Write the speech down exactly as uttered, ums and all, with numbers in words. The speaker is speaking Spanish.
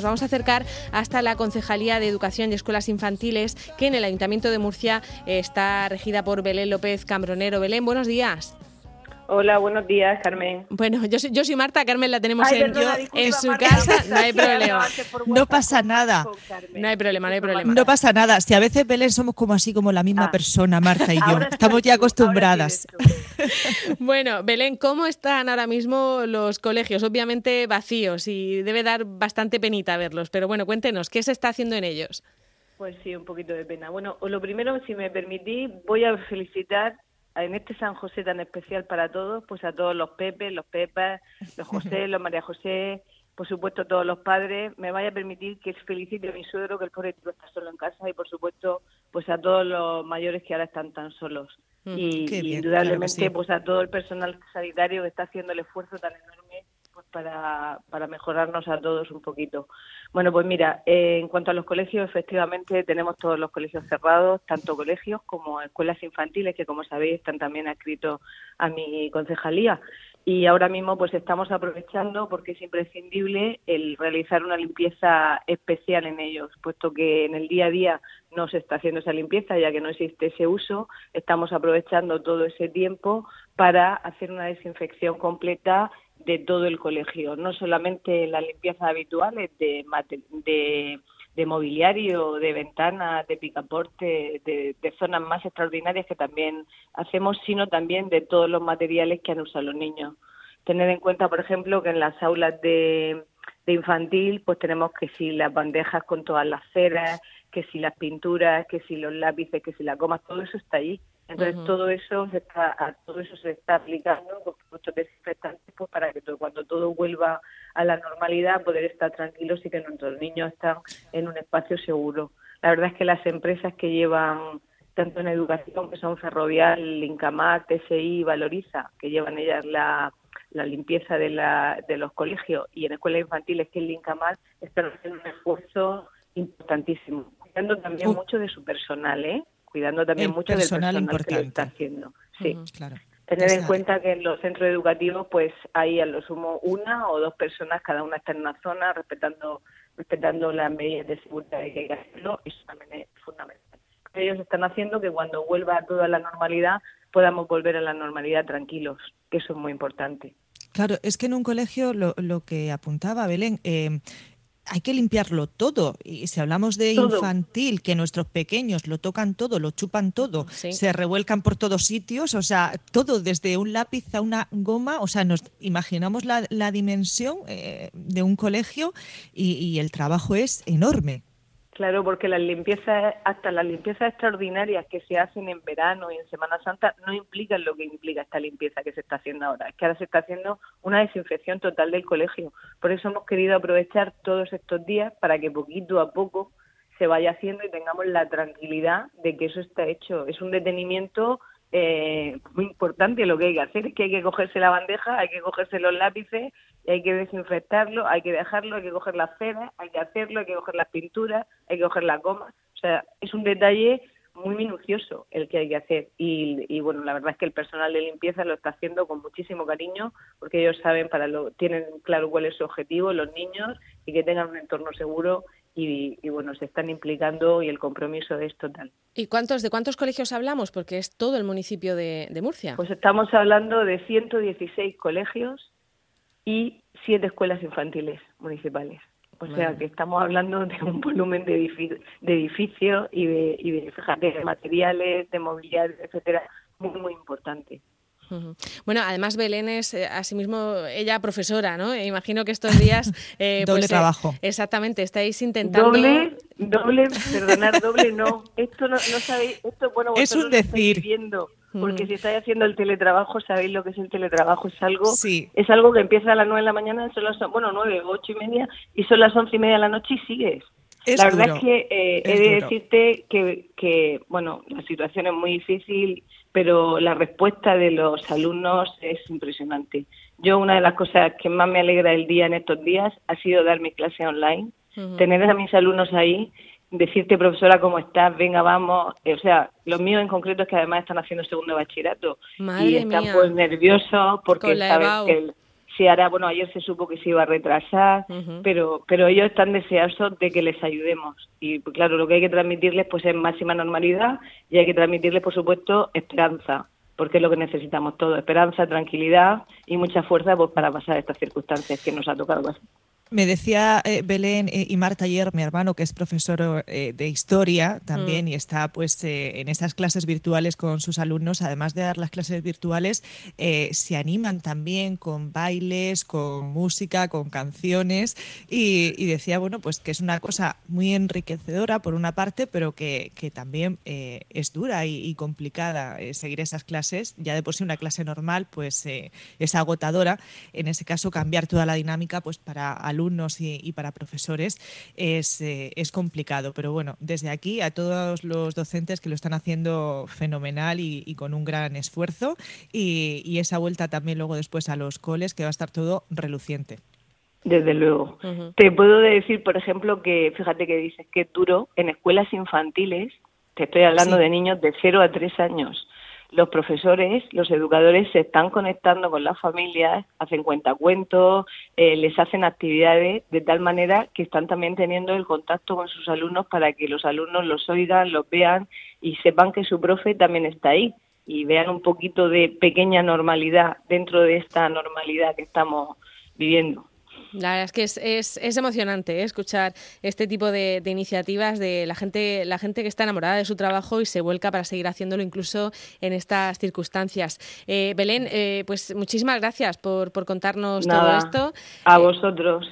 Nos vamos a acercar hasta la Concejalía de Educación y Escuelas Infantiles, que en el Ayuntamiento de Murcia está regida por Belén López Cambronero. Belén, buenos días. Hola, buenos días, Carmen. Bueno, yo soy, yo soy Marta, Carmen la tenemos Ay, en, perdona, yo, disculpa, en su Marta, casa, no hay problema. No pasa nada. No hay problema, no hay problema. No pasa nada, si a veces, Belén, somos como así, como la misma ah. persona, Marta y yo. Ahora estamos ya acostumbradas. Bueno, Belén, ¿cómo están ahora mismo los colegios? Obviamente vacíos y debe dar bastante penita verlos, pero bueno, cuéntenos, ¿qué se está haciendo en ellos? Pues sí, un poquito de pena. Bueno, lo primero, si me permitís, voy a felicitar en este San José tan especial para todos, pues a todos los Pepes, los Pepas, los José, los María José, por supuesto todos los padres. Me vaya a permitir que felicite a mi suegro, que el pobre tío está solo en casa, y por supuesto pues a todos los mayores que ahora están tan solos. Mm, y, bien, y indudablemente claro sí. pues a todo el personal sanitario que está haciendo el esfuerzo tan enorme pues para, para mejorarnos a todos un poquito. Bueno, pues mira, eh, en cuanto a los colegios, efectivamente tenemos todos los colegios cerrados, tanto colegios como escuelas infantiles, que como sabéis están también adscritos a mi concejalía. Y ahora mismo pues estamos aprovechando, porque es imprescindible el realizar una limpieza especial en ellos, puesto que en el día a día no se está haciendo esa limpieza, ya que no existe ese uso. Estamos aprovechando todo ese tiempo para hacer una desinfección completa de todo el colegio, no solamente las limpiezas habituales de, de, de mobiliario, de ventanas, de picaporte, de, de zonas más extraordinarias que también hacemos, sino también de todos los materiales que han usado los niños. Tener en cuenta, por ejemplo, que en las aulas de, de infantil, pues tenemos que si las bandejas con todas las ceras, que si las pinturas, que si los lápices, que si las gomas, todo eso está allí. Entonces uh-huh. todo eso se está, a todo eso se está aplicando con muchos desinfectantes, pues para que todo, cuando todo vuelva a la normalidad, poder estar tranquilos y que nuestros niños están en un espacio seguro. La verdad es que las empresas que llevan tanto en educación, que son Ferrovial, Lincamar, T S I, Valoriza, que llevan ellas la, la limpieza de, la, de los colegios, y en escuelas infantiles, que es Lincamar, están haciendo un esfuerzo importantísimo, cuidando también uh. mucho de su personal, ¿eh? cuidando también el mucho personal del personal importante. Que lo está haciendo. Sí. Uh-huh, claro. Tener Exacto. en cuenta que en los centros educativos pues hay a lo sumo una o dos personas, cada una está en una zona, respetando respetando las medidas de seguridad que hay que hacerlo, eso también es fundamental. Ellos están haciendo que cuando vuelva a toda la normalidad podamos volver a la normalidad tranquilos, que eso es muy importante. Claro, es que en un colegio, lo, lo que apuntaba Belén, eh, hay que limpiarlo todo, y si hablamos de todo. Infantil, que nuestros pequeños lo tocan todo, lo chupan todo, sí. se revuelcan por todos sitios, o sea, todo, desde un lápiz a una goma, o sea, nos imaginamos la, la dimensión eh, de un colegio y, y el trabajo es enorme. Claro, porque las limpiezas, hasta las limpiezas extraordinarias que se hacen en verano y en Semana Santa, no implican lo que implica esta limpieza que se está haciendo ahora. Es que ahora se está haciendo una desinfección total del colegio. Por eso hemos querido aprovechar todos estos días para que poquito a poco se vaya haciendo y tengamos la tranquilidad de que eso está hecho. Es un detenimiento eh, muy importante. Lo que hay que hacer es que hay que cogerse la bandeja, hay que cogerse los lápices, hay que desinfectarlo, hay que dejarlo, hay que coger las ceras, hay que hacerlo, hay que coger las pinturas, hay que coger las gomas. O sea, es un detalle muy minucioso el que hay que hacer. Y, y bueno, la verdad es que el personal de limpieza lo está haciendo con muchísimo cariño, porque ellos saben, para lo tienen claro cuál es su objetivo, los niños, y que tengan un entorno seguro. Y, y bueno, se están implicando y el compromiso es total. ¿Y cuántos de cuántos colegios hablamos? Porque es todo el municipio de, de Murcia. Pues estamos hablando de ciento dieciséis colegios y siete escuelas infantiles municipales. O bueno. sea, que estamos hablando de un volumen de, edific- de edificios y de, y de, fíjate, de materiales, de mobiliario, etcétera, muy, muy importante. Uh-huh. Bueno, además Belén es, eh, asimismo, ella profesora, ¿no? E imagino que estos días... Eh, doble pues, trabajo. Eh, exactamente, estáis intentando... Doble, doble, perdonar, doble no. Esto no, no sabéis, esto, bueno, vosotros es un decir. Lo estáis viendo. Porque si estáis haciendo el teletrabajo, sabéis lo que es el teletrabajo, es algo sí. es algo que empieza a las nueve de la mañana, son las, bueno, nueve, ocho y media, y son las once y media de la noche y sigues. Es la verdad duro. es que eh, es he de duro. decirte que, que, bueno, la situación es muy difícil, pero la respuesta de los alumnos es impresionante. Yo, una de las cosas que más me alegra el día en estos días ha sido dar mis clases online, uh-huh. tener a mis alumnos ahí, decirte, profesora, ¿cómo estás? Venga, vamos. O sea, los míos en concreto es que además están haciendo segundo de bachillerato. Madre y están mía. pues nerviosos porque saben que el, se hará, bueno, ayer se supo que se iba a retrasar, uh-huh. pero pero ellos están deseosos de que les ayudemos. Y pues, claro, lo que hay que transmitirles pues es máxima normalidad y hay que transmitirles, por supuesto, esperanza, porque es lo que necesitamos todos, esperanza, tranquilidad y mucha fuerza pues para pasar estas circunstancias que nos ha tocado pasar. Me decía eh, Belén eh, y Marta ayer, mi hermano, que es profesor eh, de historia también mm. y está pues eh, en esas clases virtuales con sus alumnos, además de dar las clases virtuales, eh, se animan también con bailes, con música, con canciones y, y decía, bueno, pues que es una cosa muy enriquecedora por una parte, pero que, que también eh, es dura y, y complicada eh, seguir esas clases. Ya de por sí una clase normal pues eh, es agotadora. En ese caso cambiar toda la dinámica pues para alumnos alumnos y, y para profesores es, eh, es complicado, pero bueno, desde aquí a todos los docentes que lo están haciendo fenomenal y, y con un gran esfuerzo y, y esa vuelta también luego después a los coles que va a estar todo reluciente. Desde luego. Uh-huh. Te puedo decir, por ejemplo, que fíjate que dices que es duro, en escuelas infantiles, te estoy hablando sí. de niños de cero a tres años, los profesores, los educadores se están conectando con las familias, hacen cuentacuentos, eh, les hacen actividades de tal manera que están también teniendo el contacto con sus alumnos para que los alumnos los oigan, los vean y sepan que su profe también está ahí y vean un poquito de pequeña normalidad dentro de esta normalidad que estamos viviendo. La verdad es que es, es, es emocionante, ¿eh? Escuchar este tipo de, de iniciativas de la gente, la gente que está enamorada de su trabajo y se vuelca para seguir haciéndolo incluso en estas circunstancias. Eh, Belén, eh, pues muchísimas gracias por, por contarnos Nada, todo esto. A vosotros.